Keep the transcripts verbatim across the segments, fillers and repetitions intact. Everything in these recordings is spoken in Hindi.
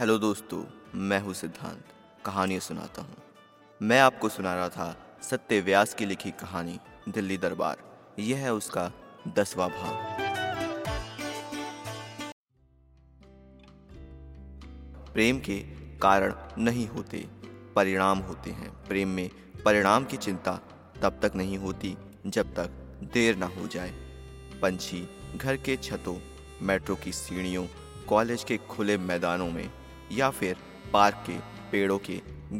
हेलो दोस्तों, मैं हूँ सिद्धांत, कहानियाँ सुनाता हूँ। मैं आपको सुना रहा था सत्य व्यास की लिखी कहानी दिल्ली दरबार। यह है उसका दसवां भाग। प्रेम के कारण नहीं होते, परिणाम होते हैं। प्रेम में परिणाम की चिंता तब तक नहीं होती जब तक देर ना हो जाए। पंछी घर के छतों, मेट्रो की सीढ़ियों, कॉलेज के खुले मैदानों में या फिर पार्क के पेड़ों के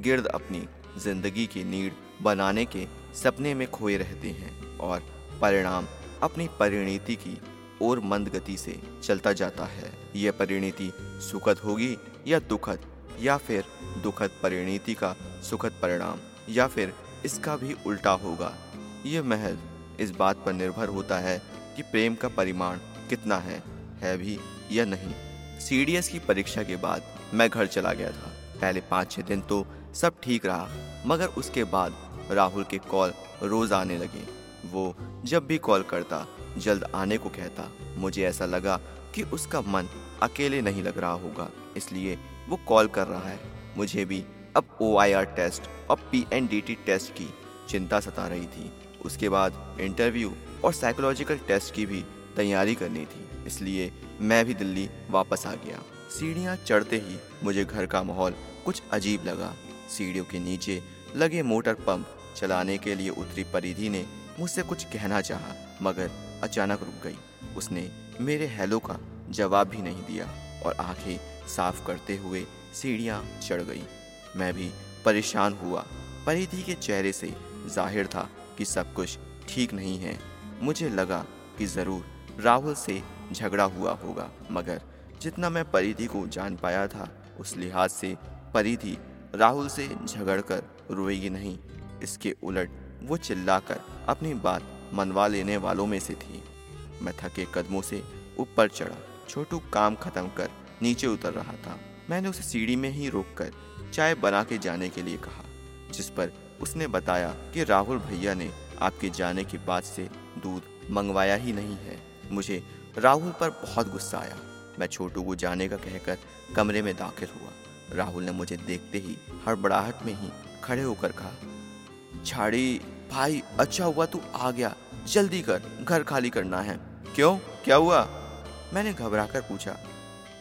गिर्द अपनी जिंदगी की नीड बनाने के सपने में खोए रहते हैं और परिणाम अपनी परिणति की ओर मंद गति से चलता जाता है। यह परिणति सुखद होगी या दुखद, या फिर दुखद परिणति का सुखद परिणाम, या फिर इसका भी उल्टा होगा। यह महज इस बात पर निर्भर होता है कि प्रेम का परिमाण कितना है, है भी या नहीं। सीडीएस की परीक्षा के बाद मैं घर चला गया था। पहले पाँच छः दिन तो सब ठीक रहा, मगर उसके बाद राहुल के कॉल रोज आने लगे। वो जब भी कॉल करता जल्द आने को कहता। मुझे ऐसा लगा कि उसका मन अकेले नहीं लग रहा होगा, इसलिए वो कॉल कर रहा है। मुझे भी अब ओआईआर टेस्ट और पीएनडीटी टेस्ट की चिंता सता रही थी। उसके बाद इंटरव्यू और साइकोलॉजिकल टेस्ट की भी तैयारी करनी थी, इसलिए मैं भी दिल्ली वापस आ गया। सीढ़ियाँ चढ़ते ही मुझे घर का माहौल कुछ अजीब लगा। सीढ़ियों के नीचे लगे मोटर पंप चलाने के लिए उतरी परिधि ने मुझसे कुछ कहना चाहा, मगर अचानक रुक गई। उसने मेरे हेलो का जवाब भी नहीं दिया और आंखें साफ करते हुए सीढ़ियाँ चढ़ गई। मैं भी परेशान हुआ। परिधि के चेहरे से जाहिर था कि सब कुछ ठीक नहीं है। मुझे लगा कि ज़रूर राहुल से झगड़ा हुआ होगा, मगर जितना मैं परिधि को जान पाया था उस लिहाज से परिधि राहुल से झगड़कर रोएगी नहीं। इसके उलट वो चिल्लाकर अपनी बात मनवा लेने वालों में से थी। मैं थके कदमों से ऊपर चढ़ा। छोटू काम खत्म कर नीचे उतर रहा था। मैंने उसे सीढ़ी में ही रोककर चाय बना के जाने के लिए कहा, जिस पर उसने बताया कि राहुल भैया ने आपके जाने के बाद से दूध मंगवाया ही नहीं है। मुझे राहुल पर बहुत गुस्सा आया। मैं छोटू को जाने का कहकर कमरे में दाखिल हुआ। राहुल ने मुझे देखते ही हड़बड़ाहट में ही खड़े होकर कहा, छाड़ी भाई, अच्छा हुआ तू आ गया, जल्दी कर, घर खाली करना है। क्यों, क्या हुआ? मैंने घबरा कर पूछा।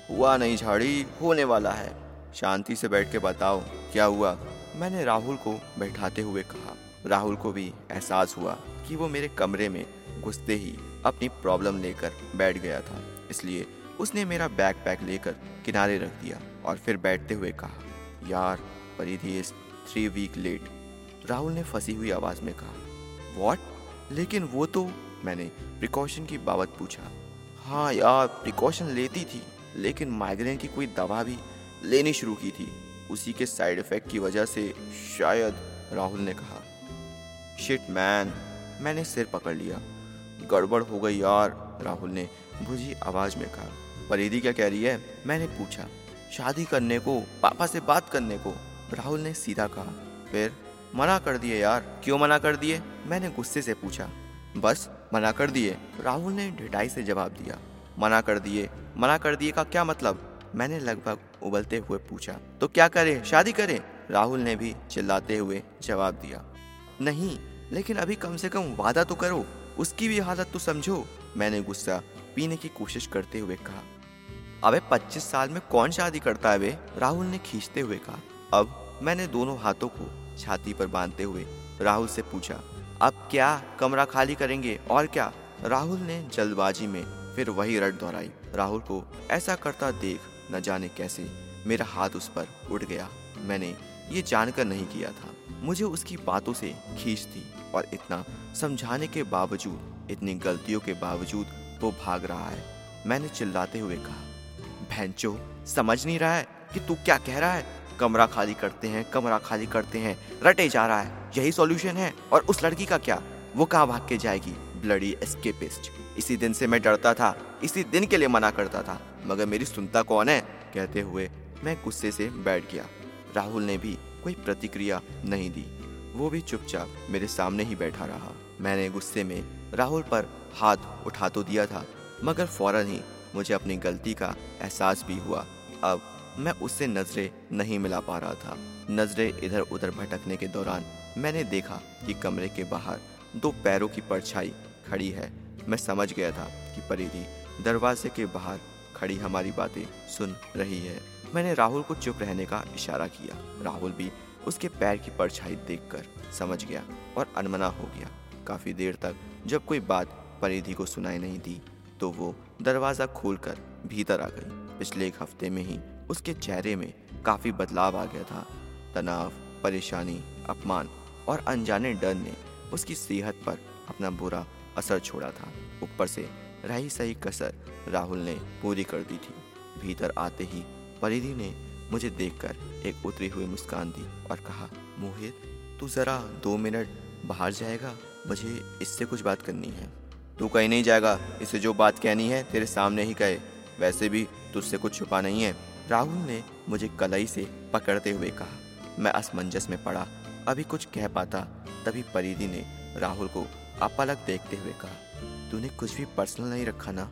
हुआ नहीं छाड़ी, होने वाला है, शांति से बैठ के बताओ क्या हुआ, मैंने राहुल को बैठाते हुए कहा। राहुल को भी एहसास हुआ कि वो मेरे कमरे में घुसते ही अपनी प्रॉब्लम लेकर बैठ गया था, इसलिए उसने मेरा बैकपैक लेकर किनारे रख दिया और फिर बैठते हुए कहा, यार Paridhi is three week late. Rahul ने फंसी हुई आवाज़ में कहा, व्हाट? लेकिन वो तो, मैंने प्रिकॉशन की बाबत पूछा। हाँ यार, प्रिकॉशन लेती थी, लेकिन माइग्रेन की कोई दवा भी लेनी शुरू की थी, उसी के साइड इफेक्ट की वजह से शायद, राहुल ने कहा। शिट मैन, मैंने सिर पकड़ लिया। गड़बड़ हो गई यार, राहुल ने भुजी आवाज में कहा। परिधि क्या कह रही है? मैंने पूछा। शादी करने को, पापा से बात करने को, राहुल ने सीधा कहा। फिर मना कर दिए यार। क्यों मना कर दिए? मैंने गुस्से से पूछा। बस मना कर दिए, राहुल ने ढिठाई से जवाब दिया। मना कर दिए, मना कर दिए का क्या मतलब? मैंने लगभग उबलते हुए पूछा। तो क्या करे, शादी करे? राहुल ने भी चिल्लाते हुए जवाब दिया। नहीं, लेकिन अभी कम से कम वादा तो करो, उसकी भी हालत तो समझो, मैंने गुस्सा पीने की कोशिश करते हुए कहा। अबे पच्चीस साल में कौन शादी करता है बे, राहुल ने खींचते हुए कहा। अब मैंने दोनों हाथों को छाती पर बांधते हुए राहुल से पूछा, अब क्या कमरा खाली करेंगे और क्या? राहुल ने जल्दबाजी में फिर वही रट दोहराई। राहुल को ऐसा करता देख न जाने कैसे मेरा हाथ उस पर उठ गया। मैंने ये जानकर नहीं किया था, मुझे उसकी बातों से खींच थी और इतना समझाने के बावजूद, इतनी गलतियों के बावजूद वो भाग रहा है। मैंने चिल्लाते हुए कहा, भैंचो समझ नहीं रहा है कि तू क्या कह रहा है? कमरा खाली करते हैं, कमरा खाली करते हैं, रटे जा रहा है, यही सॉल्यूशन है। और उस लड़की का क्या, वो कहाँ भाग के जाएगी? Bloody escapist. इसी दिन से मैं डरता था, इसी दिन के लिए मना करता था, मगर मेरी सुनता कौन है, कहते हुए मैं गुस्से से बैठ गया। राहुल ने भी कोई प्रतिक्रिया नहीं दी, वो भी चुपचाप मेरे सामने ही बैठा रहा। मैंने गुस्से में राहुल पर हाथ उठा तो दिया था, मगर फौरन ही मुझे अपनी गलती का एहसास भी हुआ। अब मैं उससे नजरें नहीं मिला पा रहा था। नजरें इधर उधर भटकने के दौरान मैंने देखा कि कमरे के बाहर दो पैरों की परछाई खड़ी है। मैं समझ गया था कि परिधि दरवाजे के बाहर खड़ी हमारी बातें सुन रही है। मैंने राहुल को चुप रहने का इशारा किया। राहुल भी उसके पैर की परछाई देखकर समझ गया और अनमना हो गया। काफ़ी देर तक जब कोई बात परिधि को सुनाई नहीं दी तो वो दरवाज़ा खोलकर भीतर आ गई। पिछले एक हफ्ते में ही उसके चेहरे में काफ़ी बदलाव आ गया था। तनाव, परेशानी, अपमान और अनजाने डर ने उसकी सेहत पर अपना बुरा असर छोड़ा था। ऊपर से रही सही कसर राहुल ने पूरी कर दी थी। भीतर आते ही परिधि ने मुझे देखकर एक उतरी हुई मुस्कान दी और कहा, मोहित तू ज़रा दो मिनट बाहर जाएगा, मुझे इससे कुछ बात करनी है। तू कहीं नहीं जाएगा, इसे जो बात कहनी है तेरे सामने ही कहे, वैसे भी तुझसे कुछ छुपा नहीं है। राहुल ने मुझे कलाई से पकड़ते हुए कहा। मैं असमंजस में पड़ा, अभी कुछ कह पाता। तभी परिधि ने राहुल को अपलक देखते हुए कहा, तूने कुछ भी पर्सनल नहीं रखा ना।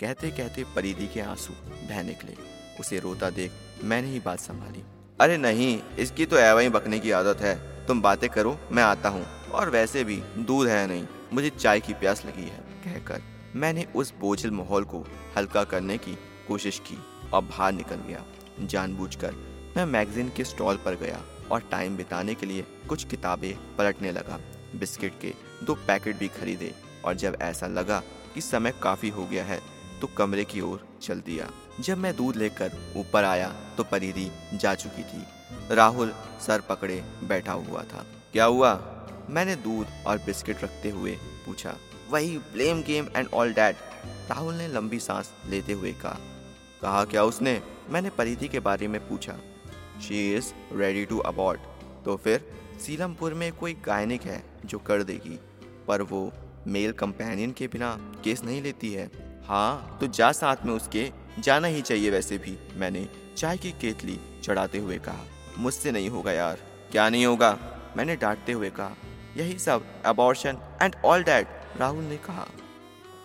कहते कहते परिधि के आंसू बह निकले। उसे रोता देख मैंने ही बात संभाली। अरे नहीं, इसकी तो ऐवाई बकने की आदत है, तुम बातें करो मैं आता हूँ, और वैसे भी दूध है नहीं, मुझे चाय की प्यास लगी है। कहकर मैंने उस बोझिल माहौल को हल्का करने की कोशिश की और बाहर निकल गया। जानबूझकर मैं मैगजीन के स्टॉल पर गया और टाइम बिताने के लिए कुछ किताबें पलटने लगा। बिस्किट के दो पैकेट भी खरीदे और जब ऐसा लगा कि समय काफ़ी हो गया है तो कमरे की ओर चल दिया। जब मैं दूध लेकर ऊपर आया तो परिधि जा चुकी थी। राहुल सर पकड़े बैठा हुआ था। क्या हुआ? मैंने दूध और बिस्किट रखते हुए पूछा। वही blame game and all that, Rahul ने लंबी सांस लेते हुए कहा। कहा क्या उसने? मैंने परिधि के बारे में पूछा। She is ready to abort. तो फिर सीलमपुर में कोई गायनिक है जो कर देगी, पर वो मेल कंपैनियन के बिना केस नहीं लेती है। हाँ तो जा साथ में, उसके जाना ही चाहिए। वैसे भी मैंने चाय की केतली चढ़ाते हुए कहा। मुझसे नहीं होगा यार। क्या नहीं होगा? मैंने डांटते हुए कहा। यही सब abortion and all that, Rahul ने कहा।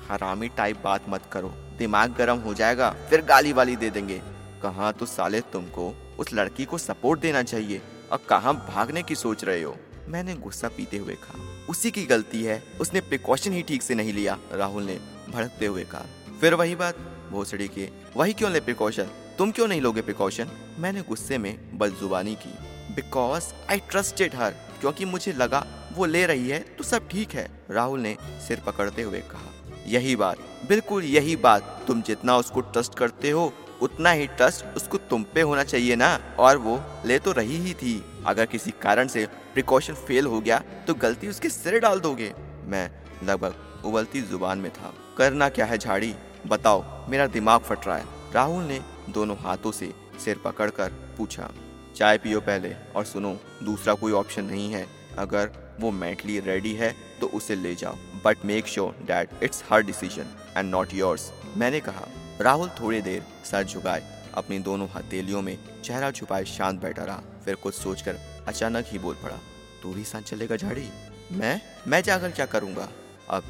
हरामी टाइप बात मत करो, दिमाग गर्म हो जाएगा, फिर गाली वाली दे देंगे। कहाँ तो साले तुमको उस लड़की को सपोर्ट देना चाहिए और कहाँ भागने की सोच रहे हो, मैंने गुस्सा पीते हुए कहा। उसी की गलती है, उसने प्रिकॉशन ही ठीक से नहीं लिया, राहुल ने भड़कते हुए कहा। फिर वही बात, भोसड़ी के वही क्यों ले प्रिकॉशन, तुम क्यों नहीं लोगे प्रिकॉशन, मैंने गुस्से में बदजुबानी की। बिकॉज आई ट्रस्टेड हर, क्योंकि मुझे लगा वो ले रही है तो सब ठीक है, राहुल ने सिर पकड़ते हुए कहा। यही बात, बिल्कुल यही बात, तुम जितना उसको ट्रस्ट करते हो उतना ही ट्रस्ट उसको तुम पे होना चाहिए ना, और वो ले तो रही ही थी। अगर किसी कारण से प्रिकॉशन फेल हो गया तो गलती उसके सिर डाल दोगे। मैं लगभग उबलती जुबान में था। करना क्या है झाड़ी, बताओ, मेरा दिमाग फट रहा है, राहुल ने दोनों हाथों से सिर पकड़कर पूछा। चाय पियो पहले और सुनो, दूसरा कोई ऑप्शन नहीं है। अगर वो मेंटली रेडी है तो उसे ले जाओ, but make sure that it's her decision and not yours, मैंने कहा। राहुल थोड़ी देर सर झुकाए अपनी दोनों हथेलियों में चेहरा छुपाए शांत बैठा रहा, फिर कुछ सोचकर अचानक ही बोल पड़ा। तू भी साथ चलेगा झाड़ी? मैं मैं जाकर क्या करूँगा, अब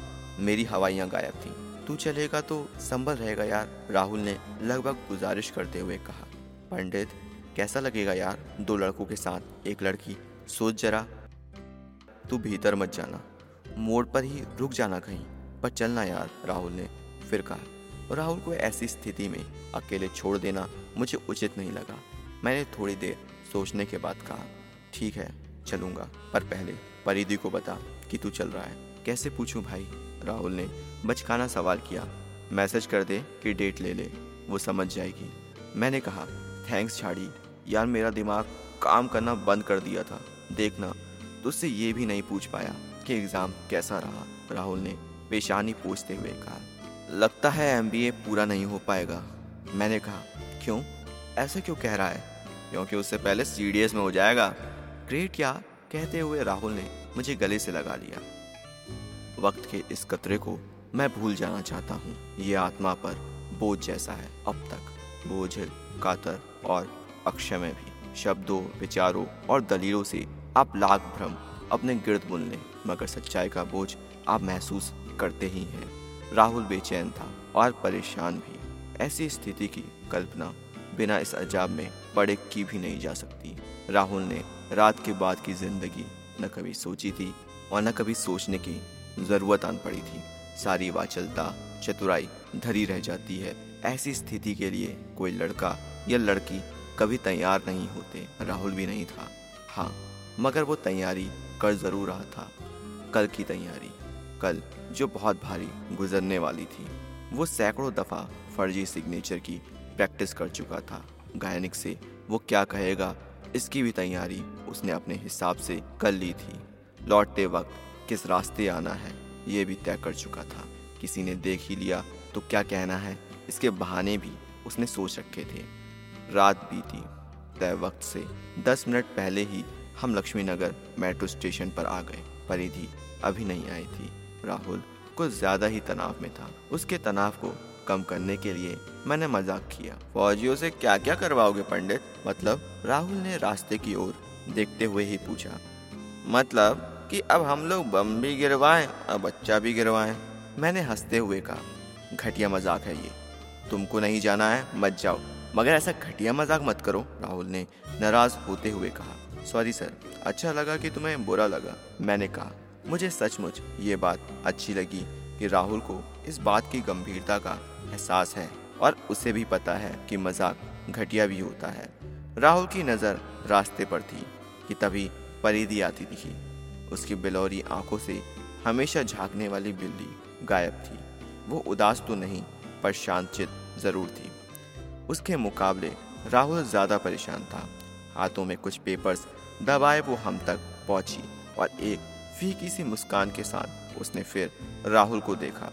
मेरी हवाइयाँ गायब थी। तू चलेगा तो संभल रहेगा यार, राहुल ने लगभग गुजारिश करते हुए कहा। पंडित कैसा लगेगा यार, दो लड़कों के साथ एक लड़की, सोच जरा। तू भीतर मत जाना, मोड़ पर ही रुक जाना कहीं पर, चलना यार, राहुल ने फिर कहा। राहुल को ऐसी स्थिति में अकेले छोड़ देना मुझे उचित नहीं लगा। मैंने थोड़ी देर सोचने के बाद कहा, ठीक है चलूँगा, पर पहले परिधि को बता कि तू चल रहा है। कैसे पूछूं भाई, राहुल ने बचकाना सवाल किया। मैसेज कर दे कि डेट ले ले, वो समझ जाएगी, मैंने कहा। थैंक्स झाड़ी यार, मेरा दिमाग काम करना बंद कर दिया था। देखना उससे ये भी नहीं पूछ पाया कि एग्ज़ाम कैसा रहा, राहुल ने पेशानी पूछते हुए कहा। लगता है एमबीए पूरा नहीं हो पाएगा, मैंने कहा। क्यों, ऐसा क्यों कह रहा है? क्योंकि उससे पहले सीडीएस में हो जाएगा। ग्रेट यार, कहते हुए राहुल ने मुझे गले से लगा लिया। वक्त के इस कतरे को मैं भूल जाना चाहता हूँ। ये आत्मा पर बोझ जैसा है, अब तक बोझिल, कातर और अक्षय में भी। शब्दों, विचारों और दलीलों से आप लाख भ्रम अपने गिर्द बुन लें, मगर सच्चाई का बोझ आप महसूस करते ही हैं। राहुल बेचैन था और परेशान भी। ऐसी स्थिति की कल्पना बिना इस अजाब में पड़े की भी नहीं जा सकती। राहुल ने रात के बाद की जिंदगी न कभी सोची थी और न कभी सोचने की जरूरत आन पड़ी थी। सारी वाचलता चतुराई धरी रह जाती है। ऐसी स्थिति के लिए कोई लड़का या लड़की कभी तैयार नहीं होते। राहुल भी नहीं था, हाँ, मगर वो तैयारी कर जरूर रहा था। कल की तैयारी, कल जो बहुत भारी गुजरने वाली थी। वो सैकड़ों दफ़ा फर्जी सिग्नेचर की प्रैक्टिस कर चुका था। गायनिक से वो क्या कहेगा, इसकी भी तैयारी उसने अपने हिसाब से कर ली थी। लौटते वक्त किस रास्ते आना है ये भी तय कर चुका था। किसी ने देख ही लिया तो क्या कहना है, इसके बहाने भी उसने सोच रखे थे। रात बीती। तय वक्त से दस मिनट पहले ही हम लक्ष्मी नगर मेट्रो स्टेशन पर आ गए। परिधि अभी नहीं आई थी। राहुल कुछ ज़्यादा ही तनाव में था। उसके तनाव को कम करने के लिए मैंने मजाक किया। फौजियों से क्या क्या करवाओगे पंडित? मतलब, राहुल ने रास्ते की ओर देखते हुए ही पूछा। मतलब कि अब हम लोग बम भी गिरवाएं और बच्चा भी गिरवाएं, मैंने हंसते हुए कहा। घटिया मजाक है ये, तुमको नहीं जाना है मत जाओ, मगर ऐसा घटिया मजाक मत करो, राहुल ने नाराज होते हुए कहा। सॉरी सर, अच्छा लगा कि तुम्हें बुरा लगा, मैंने कहा। मुझे सचमुच ये बात अच्छी लगी कि राहुल को इस बात की गंभीरता का एहसास है और उसे भी पता है कि मजाक घटिया भी होता है। राहुल की नज़र रास्ते पर थी कि तभी परिधि आती दिखी। उसकी बिलौरी आंखों से हमेशा झांकने वाली बिल्ली गायब थी। वो उदास तो नहीं पर शांतचित जरूर थी। उसके मुकाबले राहुल ज़्यादा परेशान था। हाथों में कुछ पेपर्स दबाए वो हम तक पहुंची और एक फीकी सी मुस्कान के साथ उसने फिर राहुल को देखा।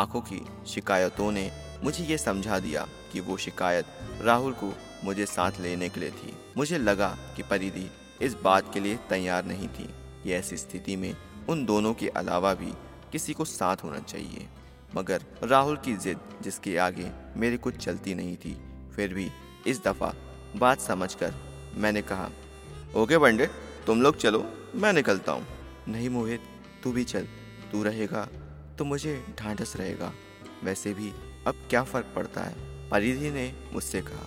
आंखों की शिकायतों ने मुझे ये समझा दिया कि वो शिकायत राहुल को मुझे साथ लेने के लिए थी। मुझे लगा कि परिधि इस बात के लिए तैयार नहीं थी कि ऐसी स्थिति में उन दोनों के अलावा भी किसी को साथ होना चाहिए, मगर राहुल की जिद जिसके आगे मेरी कुछ चलती नहीं थी। फिर भी इस दफ़ा बात समझकर मैंने कहा, ओके पंडित, तुम लोग चलो, मैं निकलता हूँ। नहीं मोहित, तू भी चल, तू रहेगा तो मुझे ढांढस रहेगा, वैसे भी अब क्या फ़र्क पड़ता है, परिधि ने मुझसे कहा।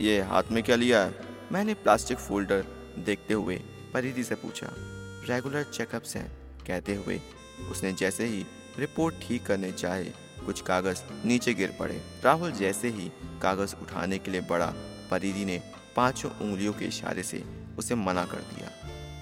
ये हाथ में क्या लिया है, मैंने प्लास्टिक फोल्डर देखते हुए परिधि से पूछा। रेगुलर चेकअप्स हैं, कहते हुए उसने जैसे ही रिपोर्ट ठीक करने चाहे कुछ कागज़ नीचे गिर पड़े। राहुल जैसे ही कागज़ उठाने के लिए बढ़ा, परिधि ने पांचों उंगलियों के इशारे से उसे मना कर दिया।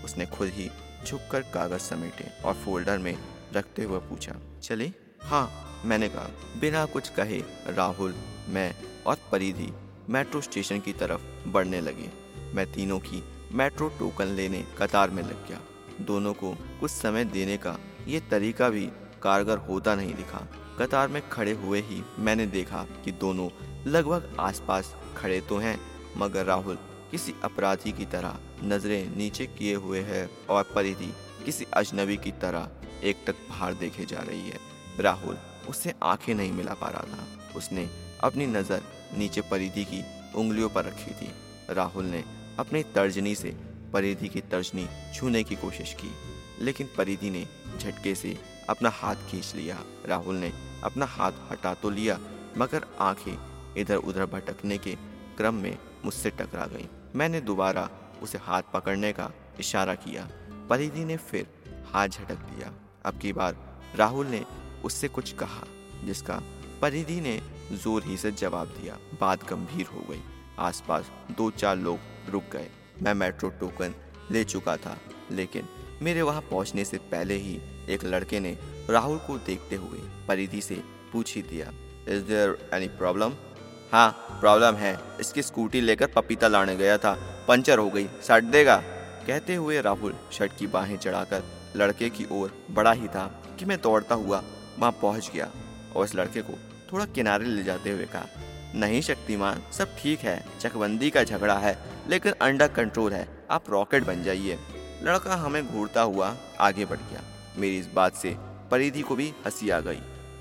उसने खुद ही झुककर कागज़ समेटे और फोल्डर में रखते हुए पूछा, चले? हाँ, मैंने कहा। बिना कुछ कहे राहुल, मैं और परिधि मेट्रो स्टेशन की तरफ बढ़ने लगे। मैं तीनों की मेट्रो टोकन लेने कतार में लग गया। दोनों को कुछ समय देने का ये तरीका भी कारगर होता नहीं दिखा। कतार में खड़े हुए ही मैंने देखा कि दोनों लगभग आसपास खड़े तो हैं, मगर राहुल किसी अपराधी की तरह नजरें नीचे किए हुए है और परिधि किसी अजनबी की तरह एकटक बाहर देखे जा रही है। राहुल उससे आंखें नहीं मिला पा रहा था। उसने अपनी नज़र नीचे परिधि की उंगलियों पर रखी थी। राहुल ने अपनी तर्जनी से परिधि की तर्जनी छूने की कोशिश की, लेकिन परिधि ने झटके से अपना हाथ खींच लिया। राहुल ने अपना हाथ हटा तो लिया, मगर आंखें इधर उधर भटकने के क्रम में मुझसे टकरा गई। मैंने दोबारा उसे हाथ पकड़ने का इशारा किया। परिधि ने फिर हाथ झटक दिया। अब की बार राहुल ने उससे कुछ कहा जिसका परिधि ने जोर ही से जवाब दिया। बात गंभीर हो गई। आसपास दो चार लोग रुक गए। मैं मेट्रो टोकन ले चुका था, लेकिन मेरे वहां पहुंचने से पहले ही एक लड़के ने राहुल को देखते हुए परिधि से पूछ ही दिया, इज देयर एनी प्रॉब्लम? हाँ, प्रॉब्लम है, इसकी स्कूटी लेकर पपीता लाने गया था, पंचर हो गई, सट देगा, कहते हुए राहुल शर्ट की बाहें चढ़ाकर लड़के की ओर बढ़ा ही था कि मैं दौड़ता हुआ वहाँ पहुँच गया और उस लड़के को थोड़ा किनारे ले जाते हुए कहा, नहीं शक्तिमान, सब ठीक है, चकबंदी का झगड़ा है लेकिन अंडर कंट्रोल है, आप रॉकेट बन जाइए। लड़का हमें घूरता हुआ आगे बढ़ गया। मेरी इस बात से परिधि को भी हंसी आ गई।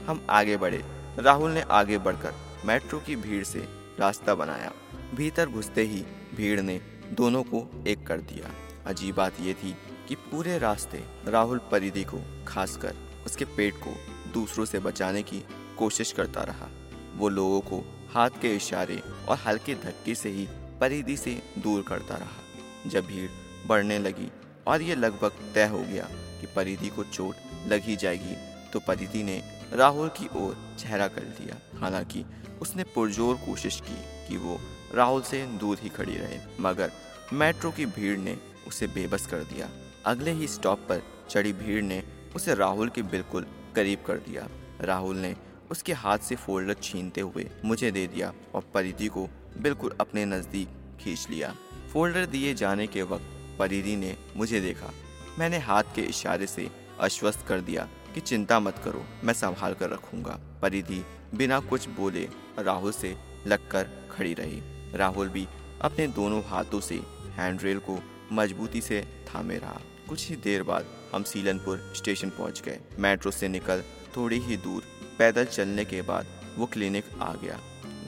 हम आगे बढ़े। राहुल ने आगे बढ़कर मेट्रो की भीड़ से रास्ता बनाया। भीतर घुसते ही भीड़ ने दोनों को एक कर दिया। अजीब बात यह थी कि पूरे रास्ते राहुल परिधि को, खासकर उसके पेट को, दूसरों से बचाने की कोशिश करता रहा। वो लोगों को हाथ के इशारे और हल्के धक्के से ही परिधि से दूर करता रहा। जब भीड़ बढ़ने लगी और यह लगभग तय हो गया कि परिधि को चोट लग ही जाएगी, तो परिधि ने राहुल की ओर चेहरा कर लिया। हालांकि उसने पुरजोर कोशिश की कि वो राहुल से दूर ही खड़ी रहे, मगर मेट्रो की भीड़ ने उसे बेबस कर दिया। अगले ही स्टॉप पर चढ़ी भीड़ ने उसे राहुल के बिल्कुल करीब कर दिया। राहुल ने उसके हाथ से फोल्डर छीनते हुए मुझे दे दिया और परिधि को बिल्कुल अपने नज़दीक खींच लिया। फोल्डर दिए जाने के वक्त परिधि ने मुझे देखा। मैंने हाथ के इशारे से आश्वस्त कर दिया कि चिंता मत करो, मैं संभाल कर रखूंगा। परिधि बिना कुछ बोले राहुल से लगकर खड़ी रही। राहुल भी अपने दोनों हाथों से हैंडरेल को मजबूती से थामे रहा। कुछ ही देर बाद हम सीलनपुर स्टेशन पहुंच गए। मेट्रो से निकल थोड़ी ही दूर पैदल चलने के बाद वो क्लिनिक आ गया।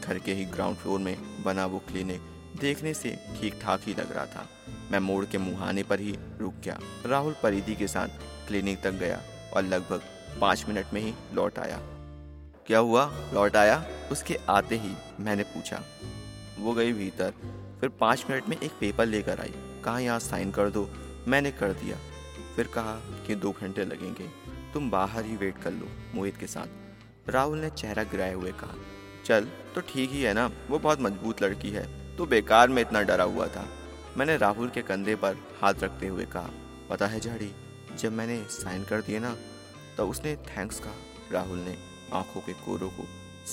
घर के ही ग्राउंड फ्लोर में बना वो क्लिनिक देखने से ठीक ठाक ही लग रहा था। मैं मोड़ के मुहाने पर ही रुक गया। राहुल परिधि के साथ क्लिनिक तक गया और लगभग पाँच मिनट में ही लौट आया। क्या हुआ? लौट आया? उसके आते ही मैंने पूछा। वो गई भीतर, फिर पाँच मिनट में एक पेपर लेकर आई, कहा यहाँ साइन कर दो। मैंने कर दिया, फिर कहा कि दो घंटे लगेंगे, तुम बाहर ही वेट कर लो मोहित के साथ। राहुल ने चेहरा गिराए हुए कहा, चल तो ठीक ही है ना, वो बहुत मजबूत लड़की है, तो बेकार में इतना डरा हुआ था। मैंने राहुल के कंधे पर हाथ रखते हुए कहा, पता है झाड़ी, जब मैंने साइन कर दिए ना तो उसने थैंक्स कहा। राहुल ने आंखों के कोरों को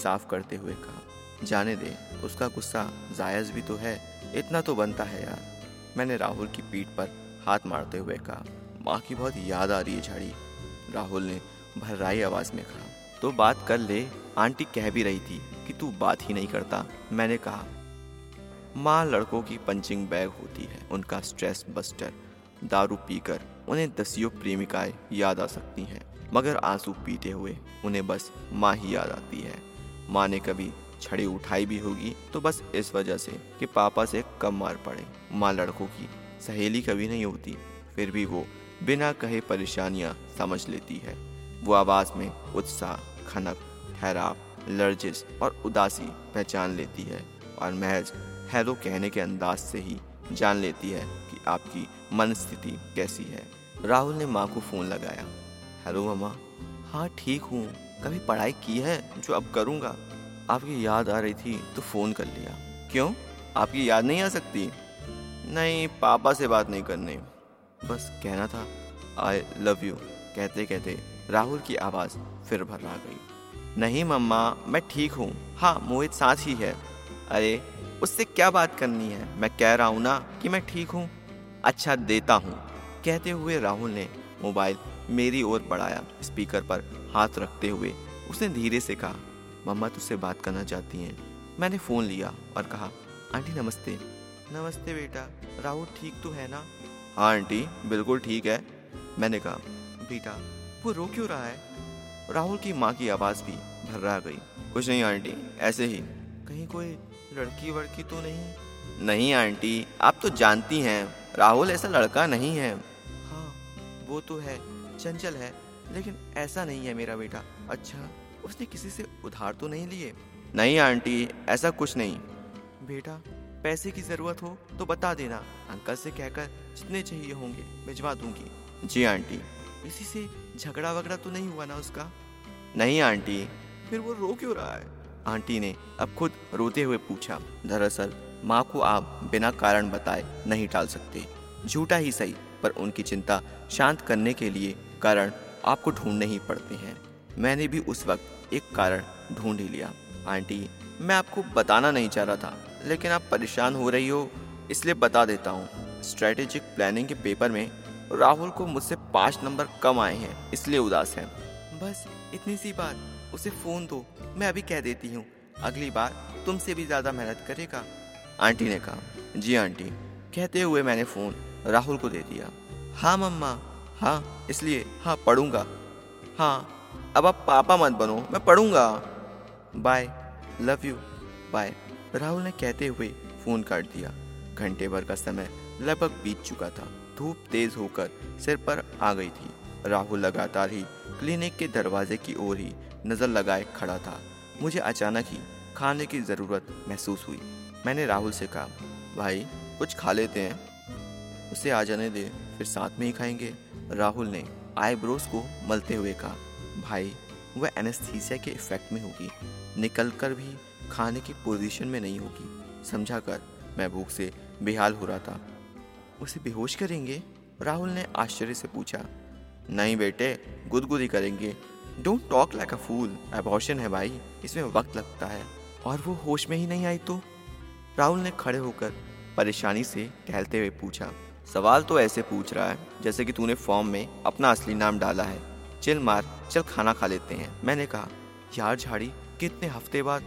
साफ करते हुए कहा, जाने दे, उसका गुस्सा जायज़ भी तो है, इतना तो बनता है यार। मैंने राहुल की पीठ पर हाथ मारते हुए कहा, माँ की बहुत याद आ रही है झाड़ी। राहुल ने भर्राई आवाज़ में कहा, तो बात कर ले, आंटी कह भी रही थी कि तू बात ही नहीं करता। मैंने कहा, माँ लड़कों की पंचिंग बैग होती है, उनका स्ट्रेस बस्टर। दारू पीकर उन्हें दसियों प्रेमिकाएं याद आ सकती हैं, मगर आंसू पीते हुए उन्हें बस माँ ही याद आती है। माँ ने कभी छड़ी उठाई भी होगी तो बस इस वजह से कि पापा से कम मार पड़े। माँ लड़कों की सहेली कभी नहीं होती, फिर भी वो बिना कहे परेशानियाँ समझ लेती है। वो आवाज़ में उत्साह, खनक, ठहराव, लर्जिश और उदासी पहचान लेती है और महज हैलो कहने के अंदाज से ही जान लेती है कि आपकी मन स्थिति कैसी है। राहुल ने माँ को फ़ोन लगाया। Hello mama. हाँ ठीक हूँ, कभी पढ़ाई की है जो अब करूँगा, आपकी याद आ रही थी तो फ़ोन कर लिया। क्यों, आपकी याद नहीं आ सकती? नहीं, पापा से बात नहीं करनी, बस कहना था आई लव यू। कहते कहते राहुल की आवाज़ फिर भर्रा गई। नहीं मम्मा, मैं ठीक हूँ। हाँ मोहित साथ ही है। अरे उससे क्या बात करनी है, मैं कह रहा हूँ ना कि मैं ठीक हूँ। अच्छा देता हूँ। कहते हुए राहुल ने मोबाइल मेरी ओर बढ़ाया। स्पीकर पर हाथ रखते हुए उसने धीरे से कहा, मम्मा तुझसे बात करना चाहती हैं। मैंने फ़ोन लिया और कहा, आंटी नमस्ते। नमस्ते बेटा, राहुल ठीक तो है ना? हाँ आंटी बिल्कुल ठीक है। मैंने कहा, बेटा वो रो क्यों रहा है? राहुल की माँ की आवाज़ भी भर्रा गई। कुछ नहीं आंटी, ऐसे ही। कहीं कोई लड़की वड़की तो नहीं? नहीं आंटी, आप तो जानती हैं राहुल ऐसा लड़का नहीं है। हाँ वो तो है, चंचल है, लेकिन ऐसा नहीं है मेरा बेटा। अच्छा उसने किसी से उधार तो नहीं लिए? नहीं आंटी, ऐसा कुछ नहीं। बेटा पैसे की ज़रूरत हो तो बता देना, अंकल से कहकर जितने चाहिए होंगे भिजवा दूंगी। जी आंटी। इसी से झगड़ा वगड़ा तो नहीं हुआ ना उसका? नहीं आंटी। फिर वो रो क्यों रहा है? आंटी ने अब खुद रोते हुए पूछा। दरअसल माँ को आप बिना कारण बताए नहीं टाल सकते, झूठा ही सही, पर उनकी चिंता शांत करने के लिए कारण आपको ढूंढने ही पड़ते हैं। मैंने भी उस वक्त एक कारण ढूंढ ही लिया। आंटी मैं आपको बताना नहीं चाह रहा था, लेकिन आप परेशान हो रही हो इसलिए बता देता हूँ। स्ट्रेटेजिक प्लानिंग के पेपर में राहुल को मुझसे पाँच नंबर कम आए हैं, इसलिए उदास है। बस इतनी सी बात? उसे फ़ोन दो, मैं अभी कह देती हूँ, अगली बार तुमसे भी ज़्यादा मेहनत करेगा। आंटी ने कहा। जी आंटी। कहते हुए मैंने फ़ोन राहुल को दे दिया। हाँ मम्मा, हाँ इसलिए, हाँ पढ़ूँगा। हाँ अब आप पापा मत बनो, मैं पढ़ूँगा। Bye, love you, bye. Rahul ने कहते हुए फ़ोन काट दिया। घंटे भर का समय लगभग बीत चुका था। धूप तेज होकर सिर पर आ गई थी। राहुल लगातार ही क्लिनिक के दरवाजे की ओर ही नज़र लगाए खड़ा था। मुझे अचानक ही खाने की ज़रूरत महसूस हुई। मैंने राहुल से कहा, भाई कुछ खा लेते हैं, उसे आ जाने दे, फिर साथ में ही खाएंगे। राहुल ने आईब्रोज को मलते हुए कहा, भाई वह एनेस्थीसिया के इफेक्ट में होगी, निकल कर भी खाने की पोजीशन में नहीं होगी। समझा कर मैं भूख से बेहाल हो रहा था। उसे बेहोश करेंगे? राहुल ने आश्चर्य से पूछा। नहीं बेटे, गुदगुदी करेंगे। Don't talk like a fool, abortion है भाई, इसमें वक्त लगता है। और वो होश में ही नहीं आई तो? राहुल ने खड़े होकर परेशानी से टहलते हुए पूछा। सवाल तो ऐसे पूछ रहा है जैसे कि तूने फॉर्म में अपना असली नाम डाला है। चिल मार, चल खाना खा लेते हैं। मैंने कहा, यार झाड़ी कितने हफ्ते बाद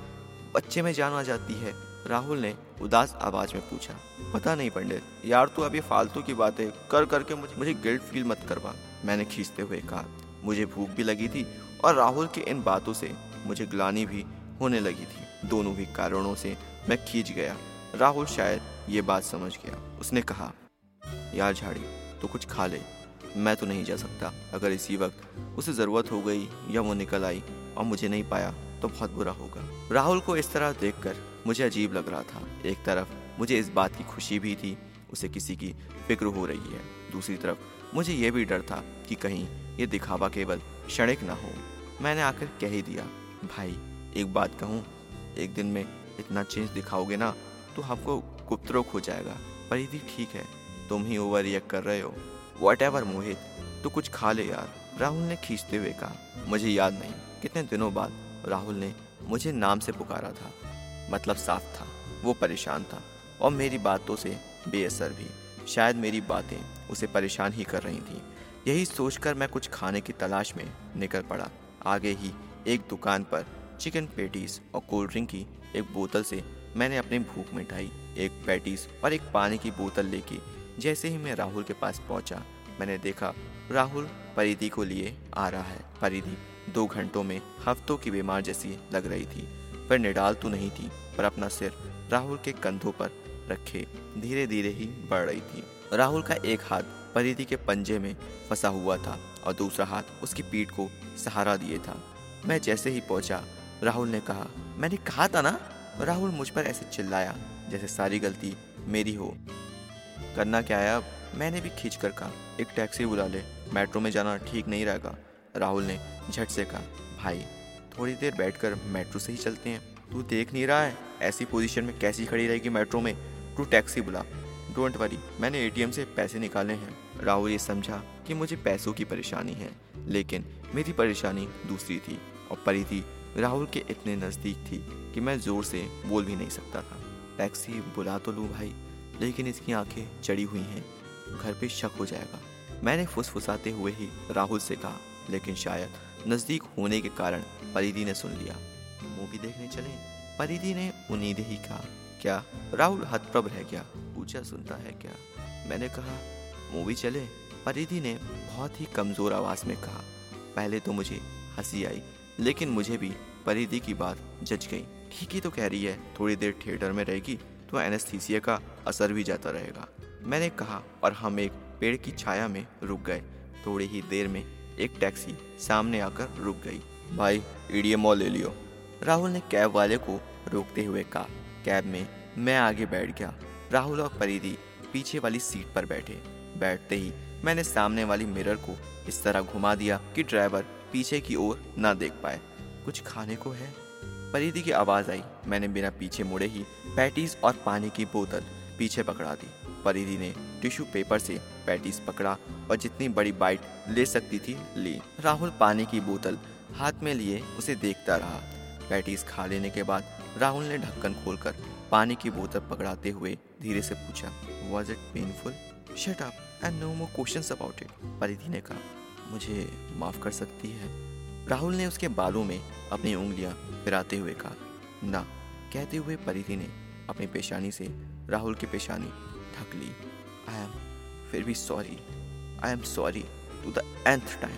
बच्चे में जान आ जाती है? राहुल ने उदास आवाज़ में पूछा। पता नहीं पंडित, यार तू अब ये फालतू की बातें कर करके मुझे मुझे गिल्ट फील मत करवा, मैंने खींचते हुए कहा। मुझे भूख भी लगी थी और राहुल की इन बातों से मुझे ग्लानि भी होने लगी थी। दोनों ही कारणों से मैं खींच गया। राहुल शायद ये बात समझ गया। उसने कहा, यार झाड़ी तो कुछ खा ले, मैं तो नहीं जा सकता। अगर इसी वक्त उसे ज़रूरत हो गई या वो निकल आई और मुझे नहीं पाया तो बहुत बुरा होगा। राहुल को इस तरह देखकर मुझे अजीब लग रहा था। एक तरफ मुझे इस बात की खुशी भी थी, उसे किसी की फिक्र हो रही है, दूसरी तरफ मुझे ये भी डर था कि कहीं ये दिखावा केवल क्षणिक ना हो। मैंने आकर कह ही दिया, भाई एक बात कहूँ, एक दिन में इतना चेंज दिखाओगे ना तो हमको गुप्त रोग हो जाएगा। पर यदि ठीक है, तुम ही ओवर रिएक्ट कर रहे हो। व्हाटएवर मोहित, तो कुछ खा ले यार, राहुल ने खींचते हुए कहा। मुझे याद नहीं कितने दिनों बाद राहुल ने मुझे नाम से पुकारा था। मतलब साफ था वो परेशान था और मेरी बातों से बेअसर भी। शायद मेरी बातें उसे परेशान ही कर रही थी। यही सोचकर मैं कुछ खाने की तलाश में निकल पड़ा। आगे ही एक दुकान पर चिकन पेटीज और कोल्ड ड्रिंक की एक बोतल से मैंने अपनी भूख मिटाई। एक पेटीज और एक पानी की बोतल लेके जैसे ही मैं राहुल के पास पहुंचा, मैंने देखा राहुल परिधि को लिए आ रहा है। परिधि दो घंटों में हफ्तों की बीमार जैसी लग रही थी, पर निडाल तो नहीं थी, पर अपना सिर राहुल के कंधों पर रखे धीरे धीरे ही बढ़ रही थी। राहुल का एक हाथ परिधि के पंजे में फंसा हुआ था और दूसरा हाथ उसकी पीठ को सहारा दिए था। मैं जैसे ही पहुंचा, राहुल ने कहा, मैंने कहा था ना। राहुल मुझ पर ऐसे चिल्लाया जैसे सारी गलती मेरी हो। करना क्या है अब? मैंने भी खींच कर कहा, एक टैक्सी बुला ले, मेट्रो में जाना ठीक नहीं रहेगा। राहुल ने झट से कहा, भाई थोड़ी देर बैठकर मेट्रो से ही चलते हैं। तू देख नहीं रहा है ऐसी पोजीशन में कैसी खड़ी रहेगी मेट्रो में? तू टैक्सी बुला। डोंट वरी, मैंने एटीएम से पैसे निकाले हैं। राहुल ये समझा कि मुझे पैसों की परेशानी है, लेकिन मेरी परेशानी दूसरी थी और परिधि राहुल के इतने नज़दीक थी कि मैं ज़ोर से बोल भी नहीं सकता था। टैक्सी बुला तो लूँ भाई, लेकिन इसकी आंखें चढ़ी हुई हैं, घर पे शक हो जाएगा। मैंने फुसफुसाते हुए ही राहुल से कहा, लेकिन शायद नज़दीक होने के कारण परिधि ने सुन लिया। मूवी देखने चलें? परिधि ने उम्मीद ही कहा। क्या? राहुल हतप्रभ रह गया। पूछा, सुनता है क्या? मैंने कहा, मूवी चले। परिधि ने बहुत ही कमज़ोर आवाज़ में कहा। पहले तो मुझे हंसी आई, लेकिन मुझे भी परिधि की बात जच गई। ठीक ही तो कह रही है, थोड़ी देर थिएटर में रहेगी तो एनेस्थीसिया का असर भी जाता रहेगा, मैंने कहा। और हम एक पेड़ की छाया में रुक गए। थोड़ी ही देर में एक टैक्सी सामने आकर रुक गई। भाई ईडीएम मॉल ले लियो, राहुल ने कैब वाले को रोकते हुए कहा। कैब में मैं आगे बैठ गया। राहुल और परिधि पीछे वाली सीट पर बैठे। बैठते ही मैंने सामने वाली मिरर को इस तरह घुमा दिया कि ड्राइवर पीछे की ओर ना देख पाए। कुछ खाने को है? परिधि की आवाज़ आई। मैंने बिना पीछे मुड़े ही पैटीज और पानी की बोतल पीछे पकड़ा दी। परिधि ने टिश्यू पेपर से पैटीज पकड़ा और जितनी बड़ी बाइट ले सकती थी ली। राहुल पानी की बोतल हाथ में लिए उसे देखता रहा। पैटीज खा लेने के बाद राहुल ने ढक्कन खोलकर पानी की बोतल पकड़ाते हुए धीरे से पूछा, was it painful? Shut up and no more questions about it, Paridhi ने कहा। मुझे माफ़ कर सकती है, राहुल ने उसके बालों में अपनी उंगलियां फिराते हुए कहा। ना कहते हुए परिधि ने अपनी पेशानी से राहुल की पेशानी ढक ली। आई एम फिर भी sorry, I am sorry to the nth time,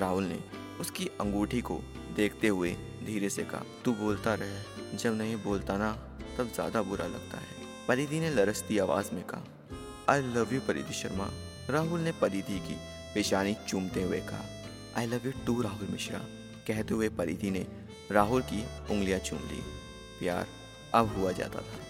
Rahul ने उसकी अंगूठी को देखते हुए धीरे से कहा। तू बोलता रहे, जब नहीं बोलता ना तब ज़्यादा बुरा लगता है, परिधि ने लरसती आवाज़ में कहा। आई लव यू परिधि शर्मा, राहुल ने परिधि की पेशानी चूमते हुए कहा। I love you too Rahul Mishra, कहते हुए परिधि ने राहुल की उंगलियां चूम ली। प्यार अब हुआ जाता था।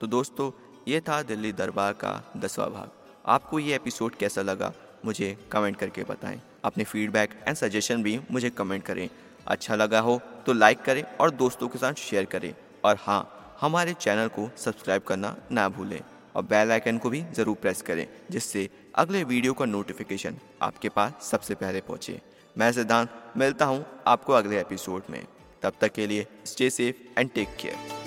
तो दोस्तों, ये था दिल्ली दरबार का दसवां भाग। आपको ये एपिसोड कैसा लगा मुझे कमेंट करके बताएं। अपने फीडबैक एंड सजेशन भी मुझे कमेंट करें। अच्छा लगा हो तो लाइक करें और दोस्तों के साथ शेयर करें। और हाँ, हमारे चैनल को सब्सक्राइब करना ना भूलें और बेल आइकन को भी ज़रूर प्रेस करें, जिससे अगले वीडियो का नोटिफिकेशन आपके पास सबसे पहले पहुँचे। मैं सिद्धांत मिलता हूँ आपको अगले एपिसोड में। तब तक के लिए stay safe and take care.